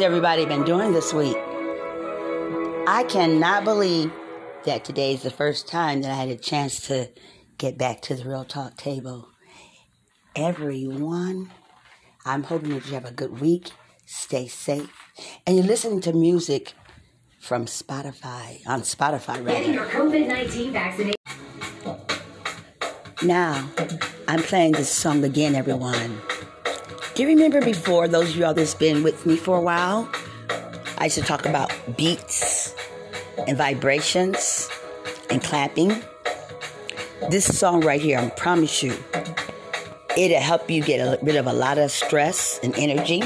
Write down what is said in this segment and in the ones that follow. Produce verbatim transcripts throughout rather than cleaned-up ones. has everybody been doing this week? I cannot believe that today is the first time that I had a chance to get back to the Real Talk Table. Everyone, I'm hoping that you have a good week. Stay safe. And you listen to music from Spotify, on Spotify, right? Getting your COVID nineteen vaccination. Now, I'm playing this song again, everyone. Do you remember before, those of y'all that's been with me for a while, I used to talk about beats and vibrations and clapping. This song right here, I promise you, it'll help you get rid of a lot of stress and energy.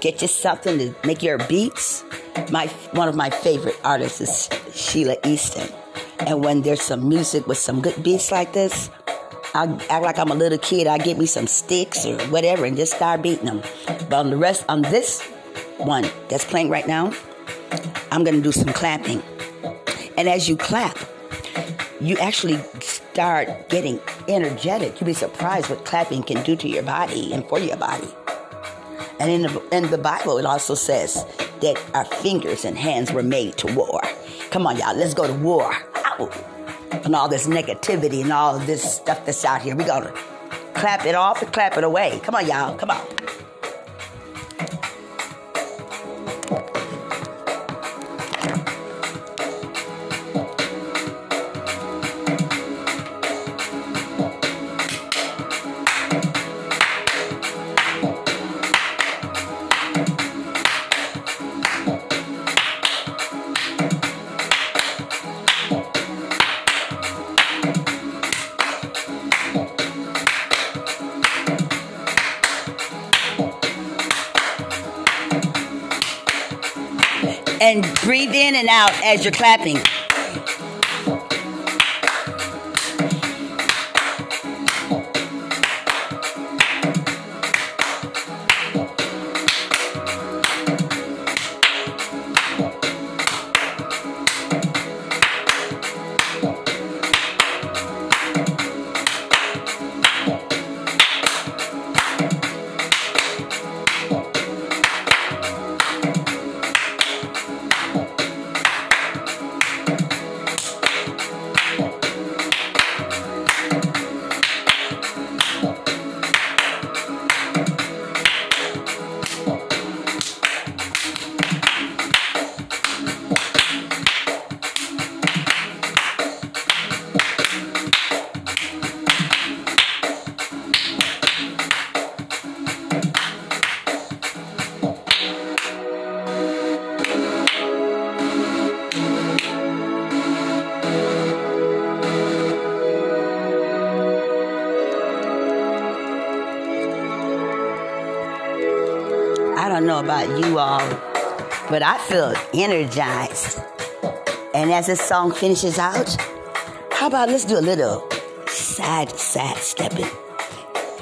Get you something to make your beats. My one of my favorite artists is Sheila Easton. And when there's some music with some good beats like this, I act like I'm a little kid. I get me some sticks or whatever and just start beating them. But on the rest, on this one that's playing right now, I'm going to do some clapping. And as you clap, you actually start getting energetic. You'll be surprised what clapping can do to your body and for your body. And in the, in the Bible, it also says that our fingers and hands were made to war. Come on, y'all. Let's go to war. Ow. And all this negativity and all this stuff that's out here, we're going to clap it off and clap it away. Come on, y'all. Come on. And breathe in and out as you're clapping. I don't know about you all, but I feel energized. And as this song finishes out, how about let's do a little side side stepping.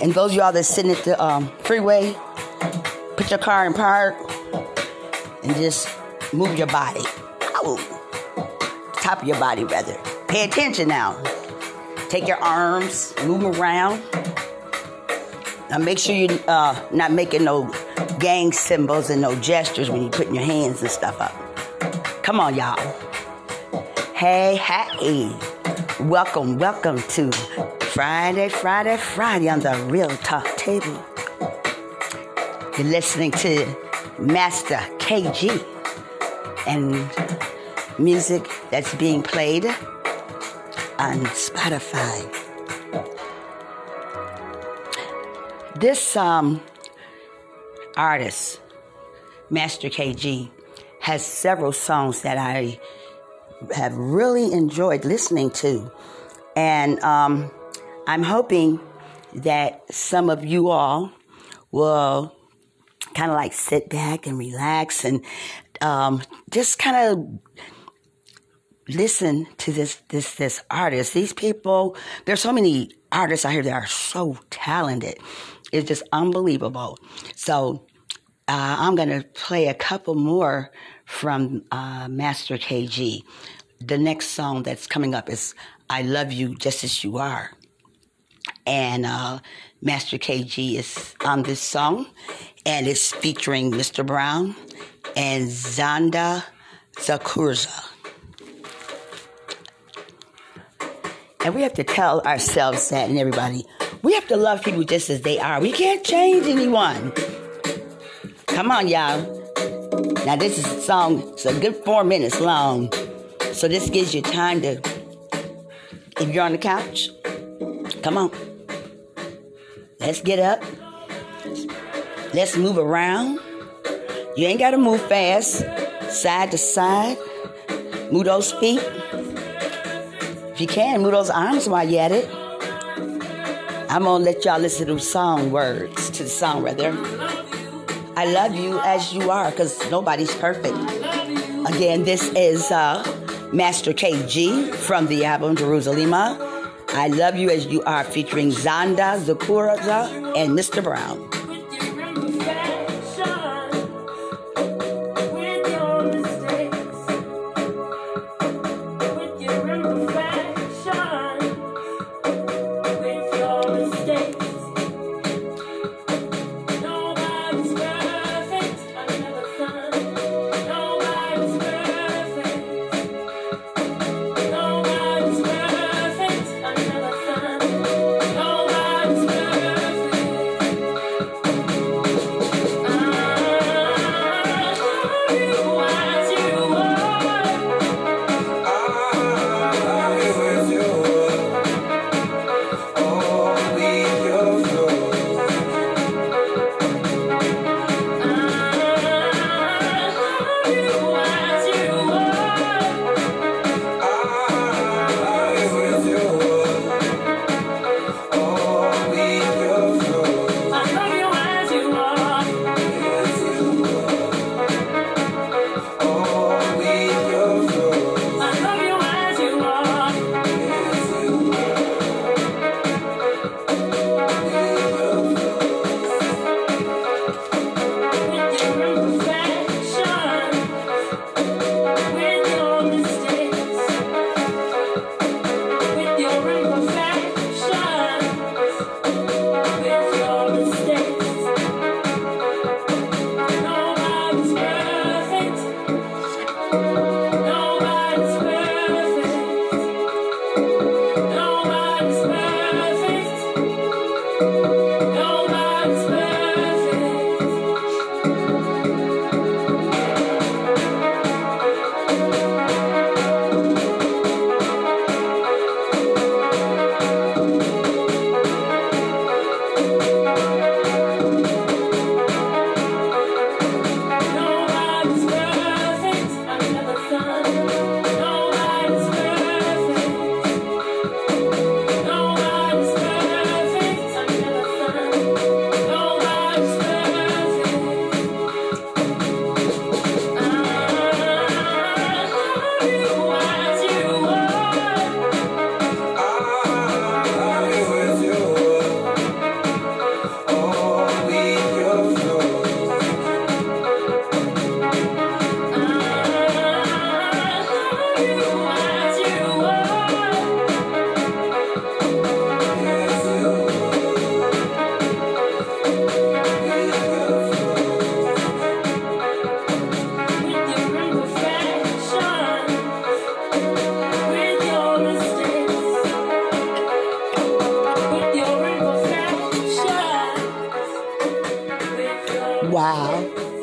And those of y'all that's sitting at the um, freeway, put your car in park and just move your body. Ow. Top of your body, rather. Pay attention now. Take your arms, move them around. Now make sure you're uh, not making no gang symbols and no gestures when you're putting your hands and stuff up. Come on, y'all. Hey, hey. Welcome, welcome to Friday, Friday, Friday on the Real Talk Table. You're listening to Master K G and music that's being played on Spotify. This, um... artist, Master K G, has several songs that I have really enjoyed listening to. And um, I'm hoping that some of you all will kind of like sit back and relax and um, just kind of listen to this, this, this artist. These people, there's so many artists out here that are so talented. It's just unbelievable. So uh, I'm going to play a couple more from uh, Master K G. The next song that's coming up is I Love You Just As You Are. and uh, Master K G is on this song, and it's featuring Mister Brown and Zanda Zakuza. And we have to tell ourselves that, and everybody, we have to love people just as they are. We can't change anyone. Come on, y'all. Now, this is a song, it's a good four minutes long. So this gives you time to, if you're on the couch, come on. Let's get up. Let's move around. You ain't got to move fast. Side to side. Move those feet. If you can, move those arms while you're at it. I'm going to let y'all listen to song words, to the song, rather. I love you as you are, because nobody's perfect. Again, this is uh, Master K G from the album Jerusalem. I Love You As You Are, featuring Zanda Zakuza and Mister Brown.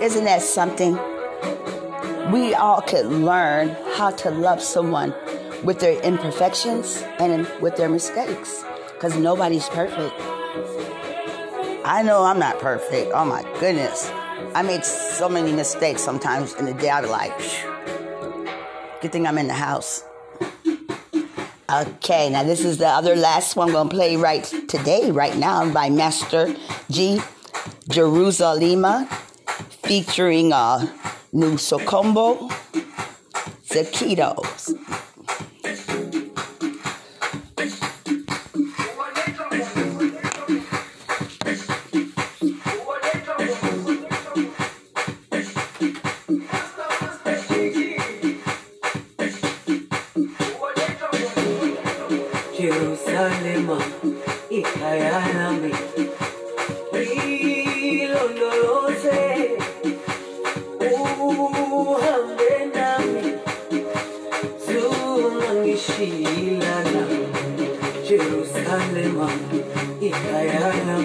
Isn't that something? We all could learn how to love someone with their imperfections and with their mistakes, because nobody's perfect. I know I'm not perfect. Oh my goodness. I made so many mistakes sometimes in the day. I'd be like, good thing I'm in the house. Okay, now this is the other last one I'm going to play right today, right now, by Master G, Jerusalem, featuring uh, New Socombo, Zaquitos. Jerusalem. Mema ikayana ilondoloze uhambe nami zumangishilana Jerusalem ikayana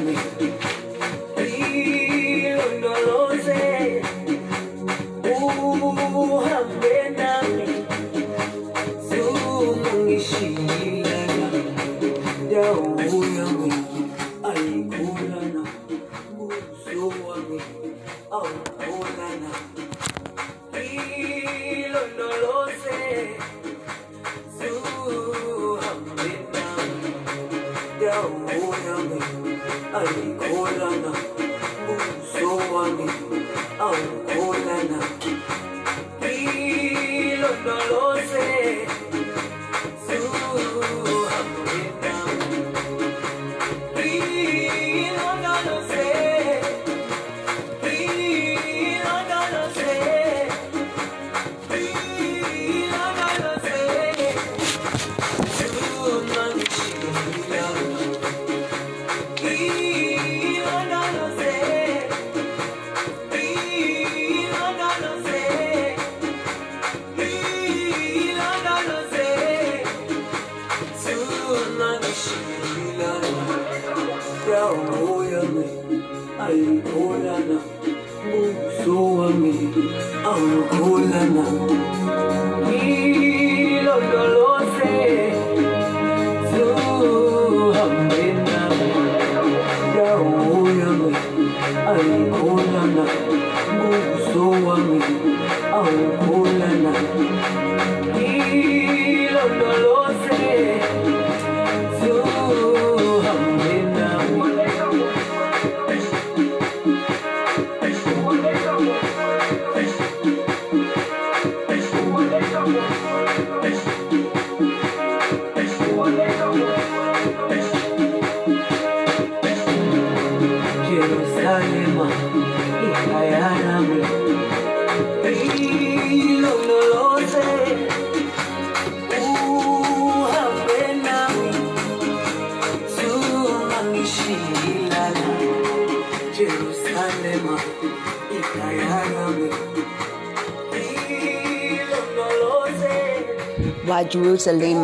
While Jerusalem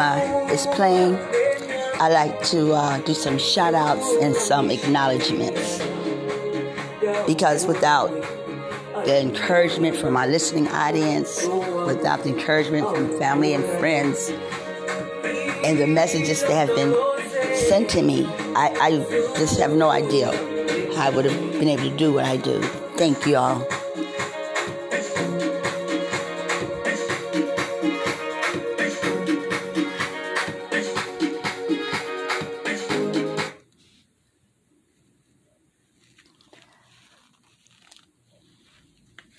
is playing, I like to uh, do some shout outs and some acknowledgements, because without the encouragement from my listening audience, without the encouragement from family and friends, and the messages that have been sent to me, I, I just have no idea how I would have been able to do what I do. Thank you all.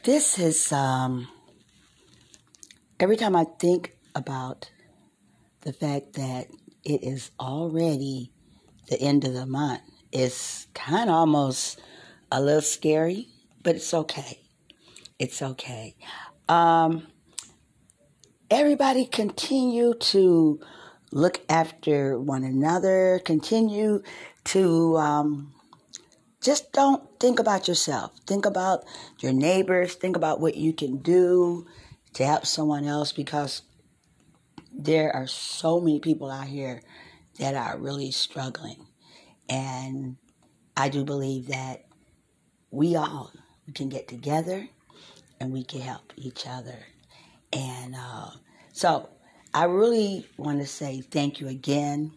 This is, um, every time I think about the fact that it is already the end of the month, it's kind of almost a little scary, but it's okay. It's okay. Um, everybody continue to look after one another, continue to... Um, Just don't think about yourself. Think about your neighbors. Think about what you can do to help someone else, because there are so many people out here that are really struggling. And I do believe that we all can get together and we can help each other. And uh, so I really want to say thank you again.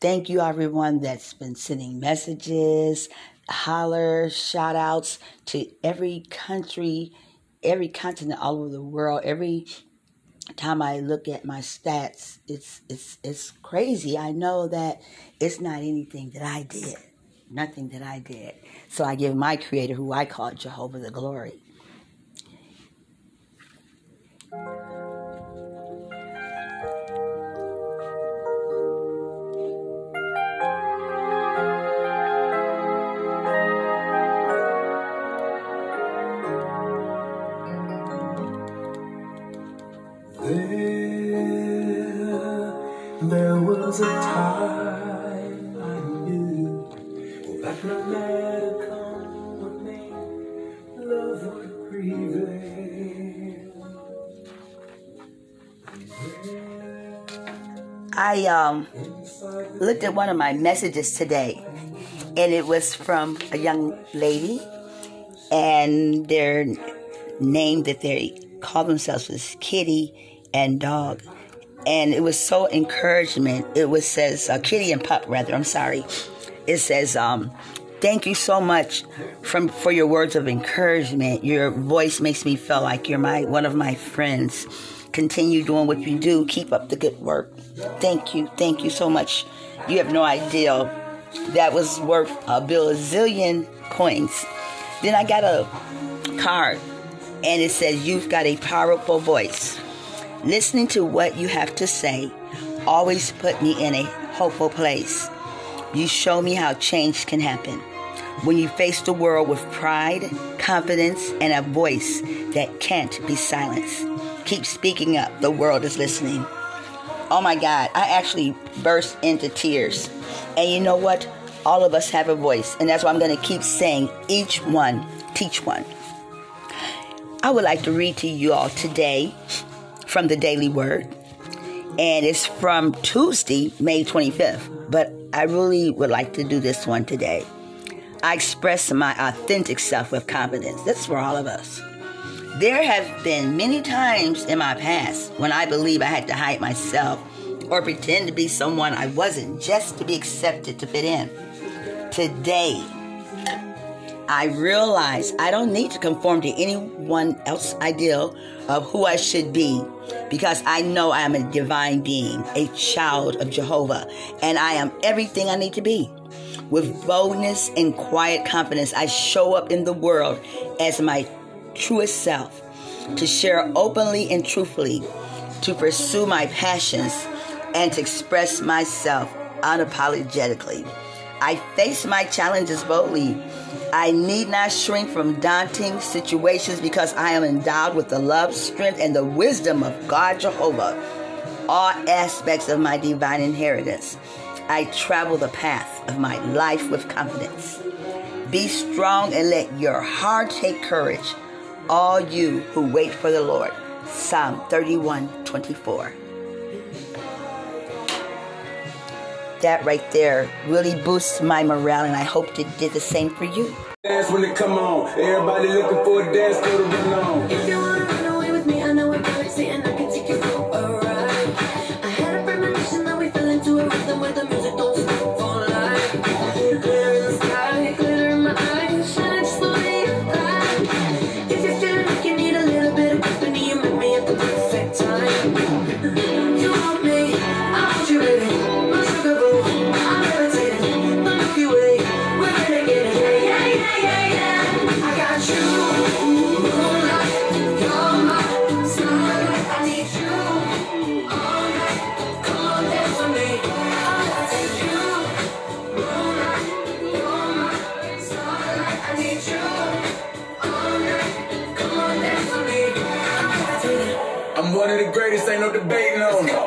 Thank you, everyone that's been sending messages, holler, shout outs to every country, every continent, all over the world. Every time I look at my stats, it's it's it's crazy. I know that it's not anything that I did, nothing that I did. So I give my creator, who I call Jehovah, the glory. There was a time If no matter come what may, love would prevail. I um looked at one of my messages today, and it was from a young lady, and their name that they call themselves was Kitty and Dog. And it was so encouragement. It was says, uh, Kitty and Pup, rather, I'm sorry. It says, um, thank you so much from, for your words of encouragement. Your voice makes me feel like you're my one of my friends. Continue doing what you do. Keep up the good work. Thank you. Thank you so much. You have no idea. That was worth a billion coins. Then I got a card, and it says, you've got a powerful voice. Listening to what you have to say always put me in a hopeful place. You show me how change can happen. When you face the world with pride, confidence, and a voice that can't be silenced. Keep speaking up. The world is listening. Oh my God, I actually burst into tears. And you know what? All of us have a voice. And that's why I'm going to keep saying each one, teach one. I would like to read to you all today from the Daily Word, and it's from Tuesday, May twenty-fifth, but I really would like to do this one today. I express my authentic self with confidence. That's for all of us. There have been many times in my past when I believe I had to hide myself or pretend to be someone I wasn't just to be accepted, to fit in. Today, I realize I don't need to conform to anyone else's ideal of who I should be, because I know I am a divine being, a child of Jehovah, and I am everything I need to be. With boldness and quiet confidence, I show up in the world as my truest self, to share openly and truthfully, to pursue my passions, and to express myself unapologetically. I face my challenges boldly. I need not shrink from daunting situations, because I am endowed with the love, strength, and the wisdom of God Jehovah, all aspects of my divine inheritance. I travel the path of my life with confidence. Be strong and let your heart take courage, all you who wait for the Lord. Psalm thirty-one twenty-four. That right there really boosts my morale, and I hope it did the same for you. Dance when it come on. Everybody looking for a dance to run on. If you wanna run away with me, I know a galaxy and I can take you for a ride. I had a premonition that we fell into a rhythm where the music don't stop for life. Glitter in the sky, glitter in my eyes, shine slowly light. If you're feeling like you need a little bit of company, you met me at the perfect time. You want me, I want you, baby.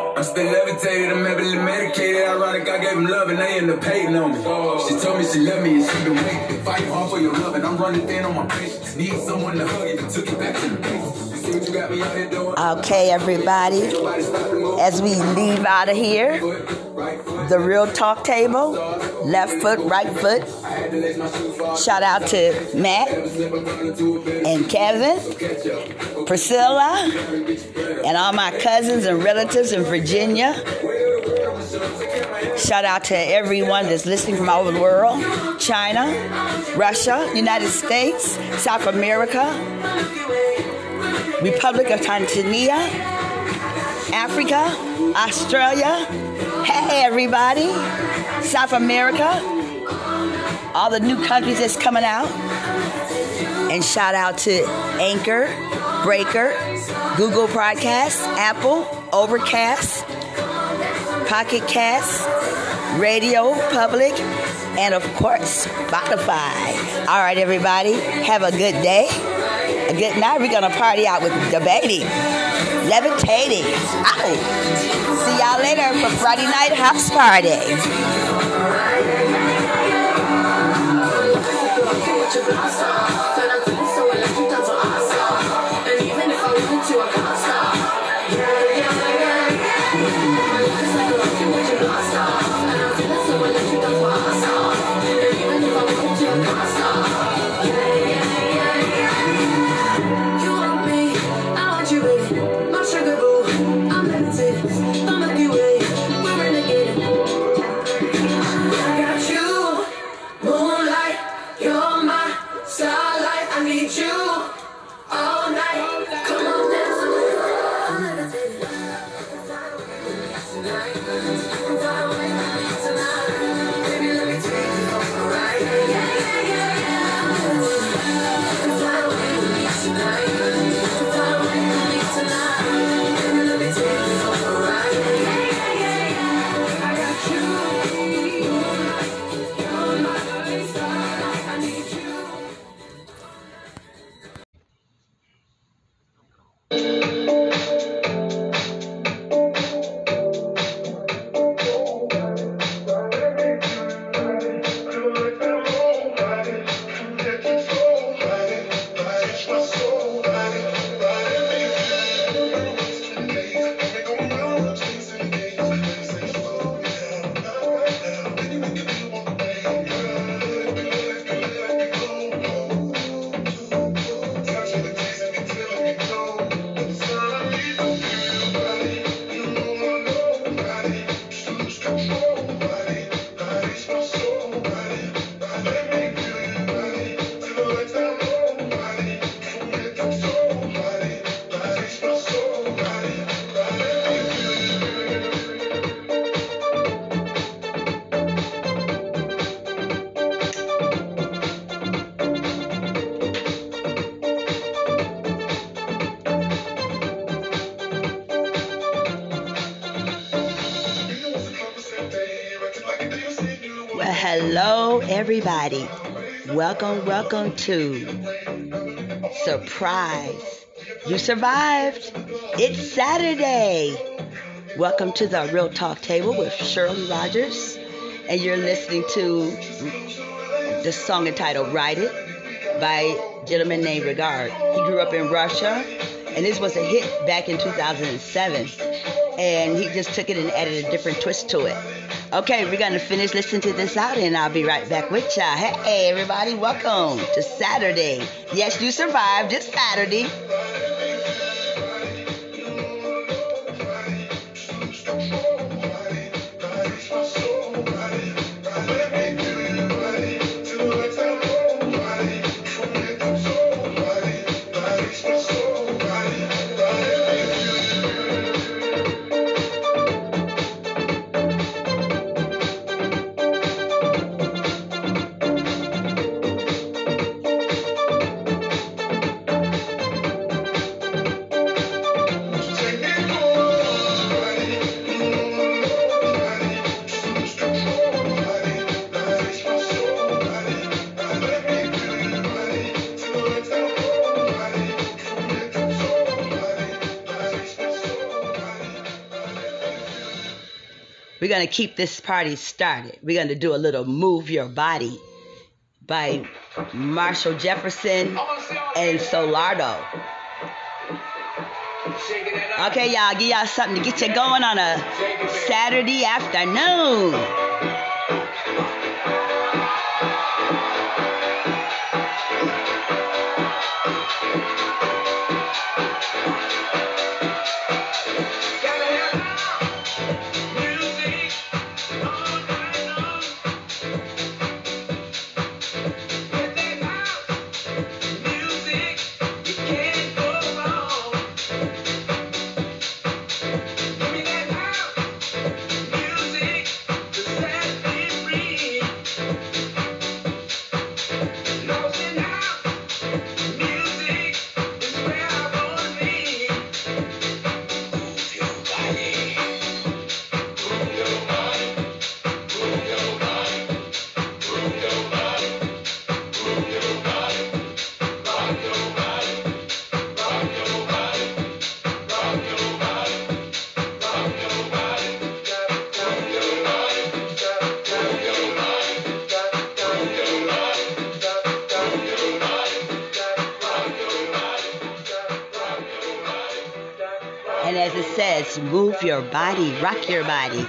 I'm still levitated, I'm heavily medicated. Ironic, I gave him love and they end up hating on me. She told me she loved me and she been waiting to fight hard for your love, and I'm running thin on my patience. Need someone to hug you and took it back to the base. You see what you got me out here doing? Okay, everybody, as we leave out of here, the Real Talk Table, left foot, right foot. Shout out to Matt and Kevin, Priscilla, and all my cousins and relatives in Virginia. Shout out to everyone that's listening from all over the world. China, Russia, United States, South America, Republic of Tanzania, Africa, Australia. Hey, everybody. South America. All the new countries that's coming out. And shout out to Anchor, Breaker, Google Podcasts, Apple, Overcast, Pocket Casts, Radio Public, and of course, Spotify. All right, everybody, have a good day, a good night. We're going to party out with the baby, levitating. Oh, see y'all later for Friday Night House Party. Everybody, welcome, welcome to Surprise. You survived. It's Saturday. Welcome to the Real Talk Table with Shirley Rogers, and you're listening to the song entitled Ride It by a gentleman named Regard. He grew up in Russia, and this was a hit back in two thousand seven, and he just took it and added a different twist to it. Okay, we're going to finish listening to this out, and I'll be right back with y'all. Hey, everybody, welcome to Saturday. Yes, you survived. It's Saturday. We're going to keep this party started. We're going to do a little Move Your Body by Marshall Jefferson and Solardo. Okay, y'all, give y'all something to get you going on a Saturday afternoon. Yes, move your body, rock your body.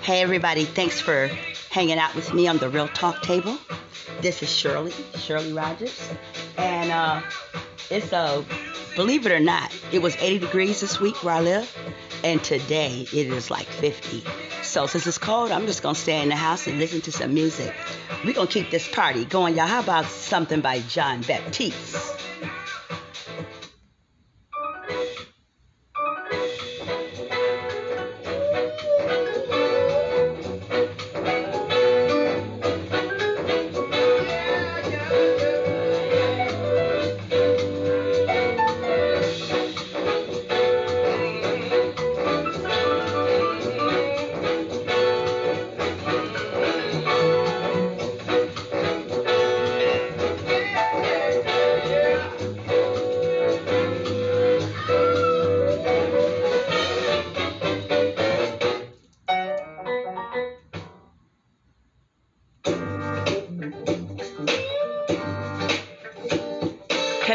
Hey, everybody, thanks for hanging out with me on the Real Talk Table. This is Shirley, Shirley Rogers. And uh, it's a, believe it or not, it was eighty degrees this week where I live. And today it is like fifty. So since it's cold, I'm just going to stay in the house and listen to some music. We're going to keep this party going, y'all. How about something by John Baptiste?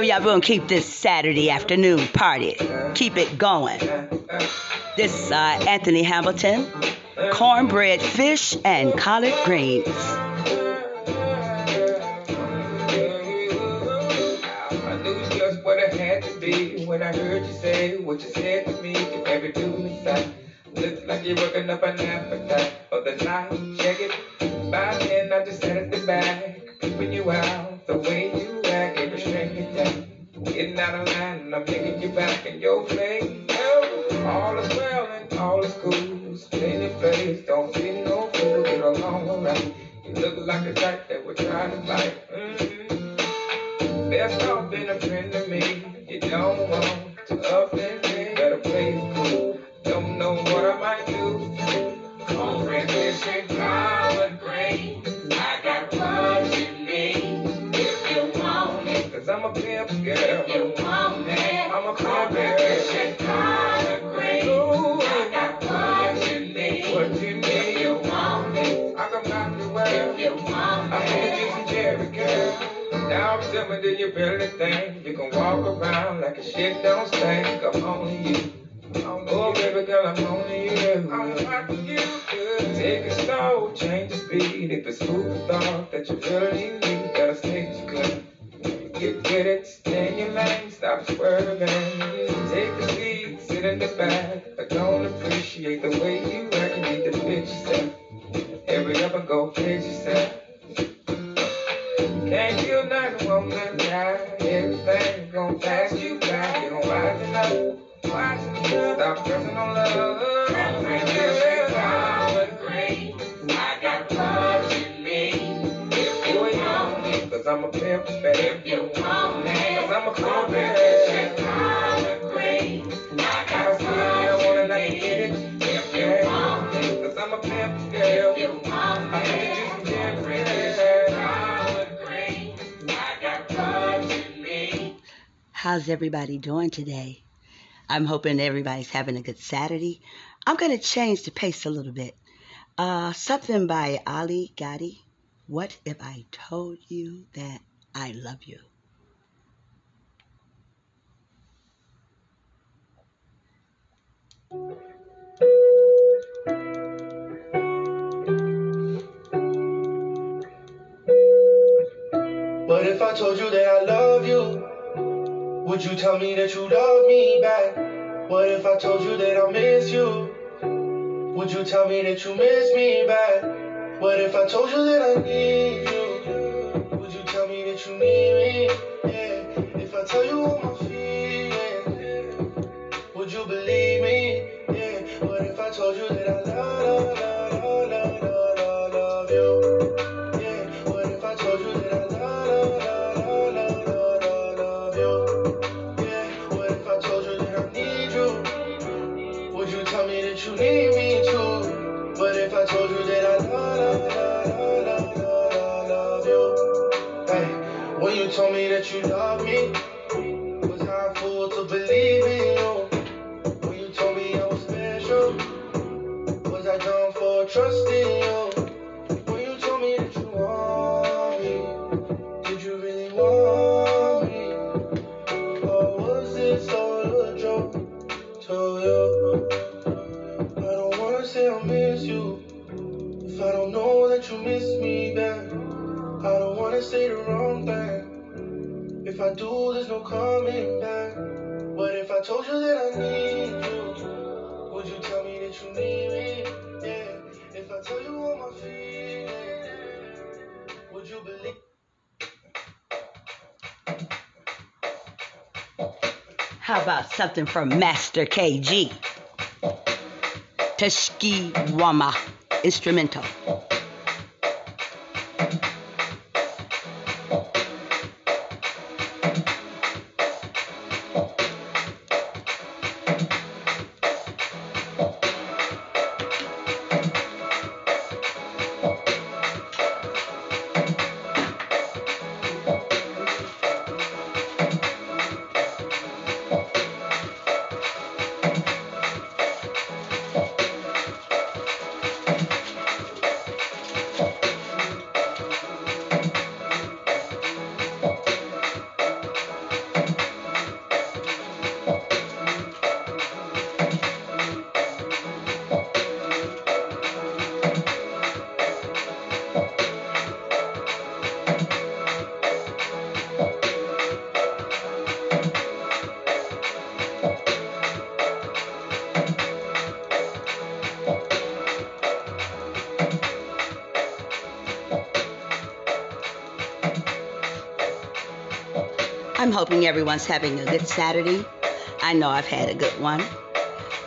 Y'all, we're gonna keep this Saturday afternoon party. Keep it going. This is uh, Anthony Hamilton, cornbread, fish, and collard greens. I knew just what I had to be when I heard you say what you said to me. Every dude inside looks like you're working up an appetite for the night. Check it. By then, I just sat at the back, keeping you out the way you. Getting out of line and I'm picking you back in your place. All is well and all is cool. Stay in place, don't be no fool. Get along alright. You look like a type that would try to fight. Mm-hmm. Best off being a friend to me. You don't want to up and me. Better play it cool. Don't know what I might do. Cornbread, fish, and collard greens. I got what you need. I'm a pimp girl. If you want me, I'm a cornbread, fish, and collard greens. I got what you need. What you need. If you want me, I can rock the world. If you want me, I can get some cherry, girl. Now I'm similar to your belly thing. You can walk around like a shit don't stink. I'm on you. Oh, baby girl, I'm on you. I'm rocking you good. Take it slow, change the speed. If it's food for thought that you really need, gotta stick to clean. Get with it, stay in your lane, stop swerving. Take a seat, sit in the back. I don't appreciate the way you act. You need to pitch yourself. Every other go pitch yourself. Can't feel nothing, won't let die. Everything's gonna pass you by. You don't rise enough. Wise enough. Stop pressing on love. I'm ready to go. I got love to me. Cause I'm a pimp, babe. If you want me, cause I'm a cornbread, fish, and collard greens. I got what you need. If you want me, cause I'm a pimp, girl. If you want me, I need you some cornbread, fish, and collard greens. I got what you need. How's everybody doing today? I'm hoping everybody's having a good Saturday. I'm going to change the pace a little bit. Uh, something by Ali Gotti. What if I told you that I love you? What if I told you that I love you? Would you tell me that you love me back? What if I told you that I miss you? Would you tell me that you miss me back? What if I told you that I need you? Would you tell me that you need me? Yeah. If I tell you all my feelings, would you believe me? Yeah. What if I told you that I love, love, love, love, love, love you? Yeah. What if I told you that I love, love, love, love, love, love you? Yeah. What if I told you that I need you? Would you tell me that you need me too? But if I told you that I love, love, love, love, love you, hey, when you told me that you love me, was I a fool to believe in you? When you told me I was special, was I dumb for trusting you? When you told me that you want me, did you really want me? Or was this all a joke to you? let you miss me back. I don't wanna say the wrong thing. If I do, there's no coming back. But if I told you that I need you, would you tell me that you need me? Yeah. If I tell you all my feelings, would you believe? How about something from Master K G? Tshiki Wama, instrumental. I'm hoping everyone's having a good Saturday. I know I've had a good one.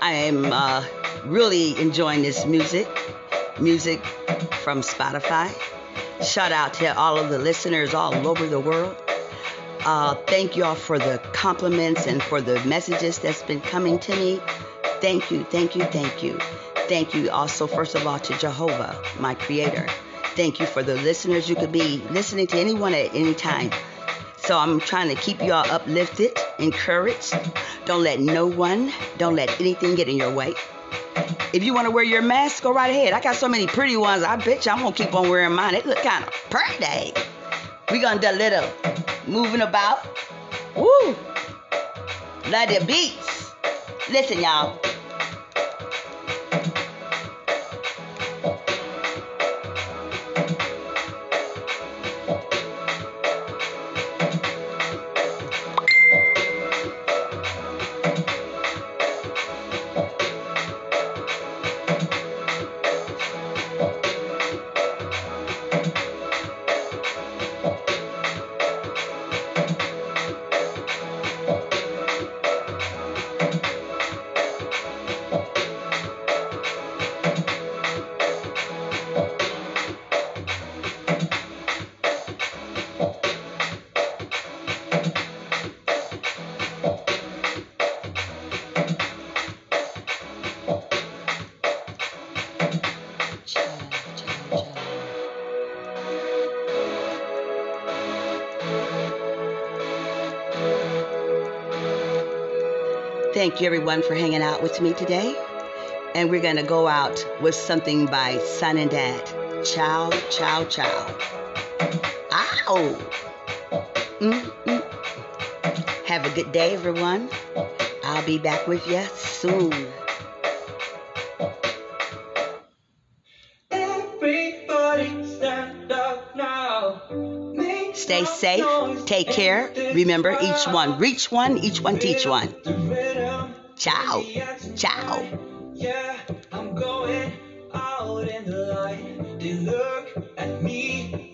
I am uh, really enjoying this music, music from Spotify. Shout out to all of the listeners all over the world. Uh, thank y'all for the compliments and for the messages that's been coming to me. Thank you, thank you, thank you. Thank you also, first of all, to Jehovah, my creator. Thank you for the listeners. You could be listening to anyone at any time. So I'm trying to keep y'all uplifted, encouraged. Don't let no one, don't let anything get in your way. If you want to wear your mask, go right ahead. I got so many pretty ones. I bet you I'm going to keep on wearing mine. It look kind of pretty. We're going to do a little moving about. Woo! Love the beats. Listen, y'all. Thank you, everyone, for hanging out with me today. And we're going to go out with something by Son and Dad. Ciao, ciao, ciao. Ow! Mm-mm. Have a good day, everyone. I'll be back with you soon. Everybody stand up now. Make Stay safe. Take care. Remember, each one reach one, each one teach one. Ciao, ciao. Yeah, I'm going out in the light. They look at me.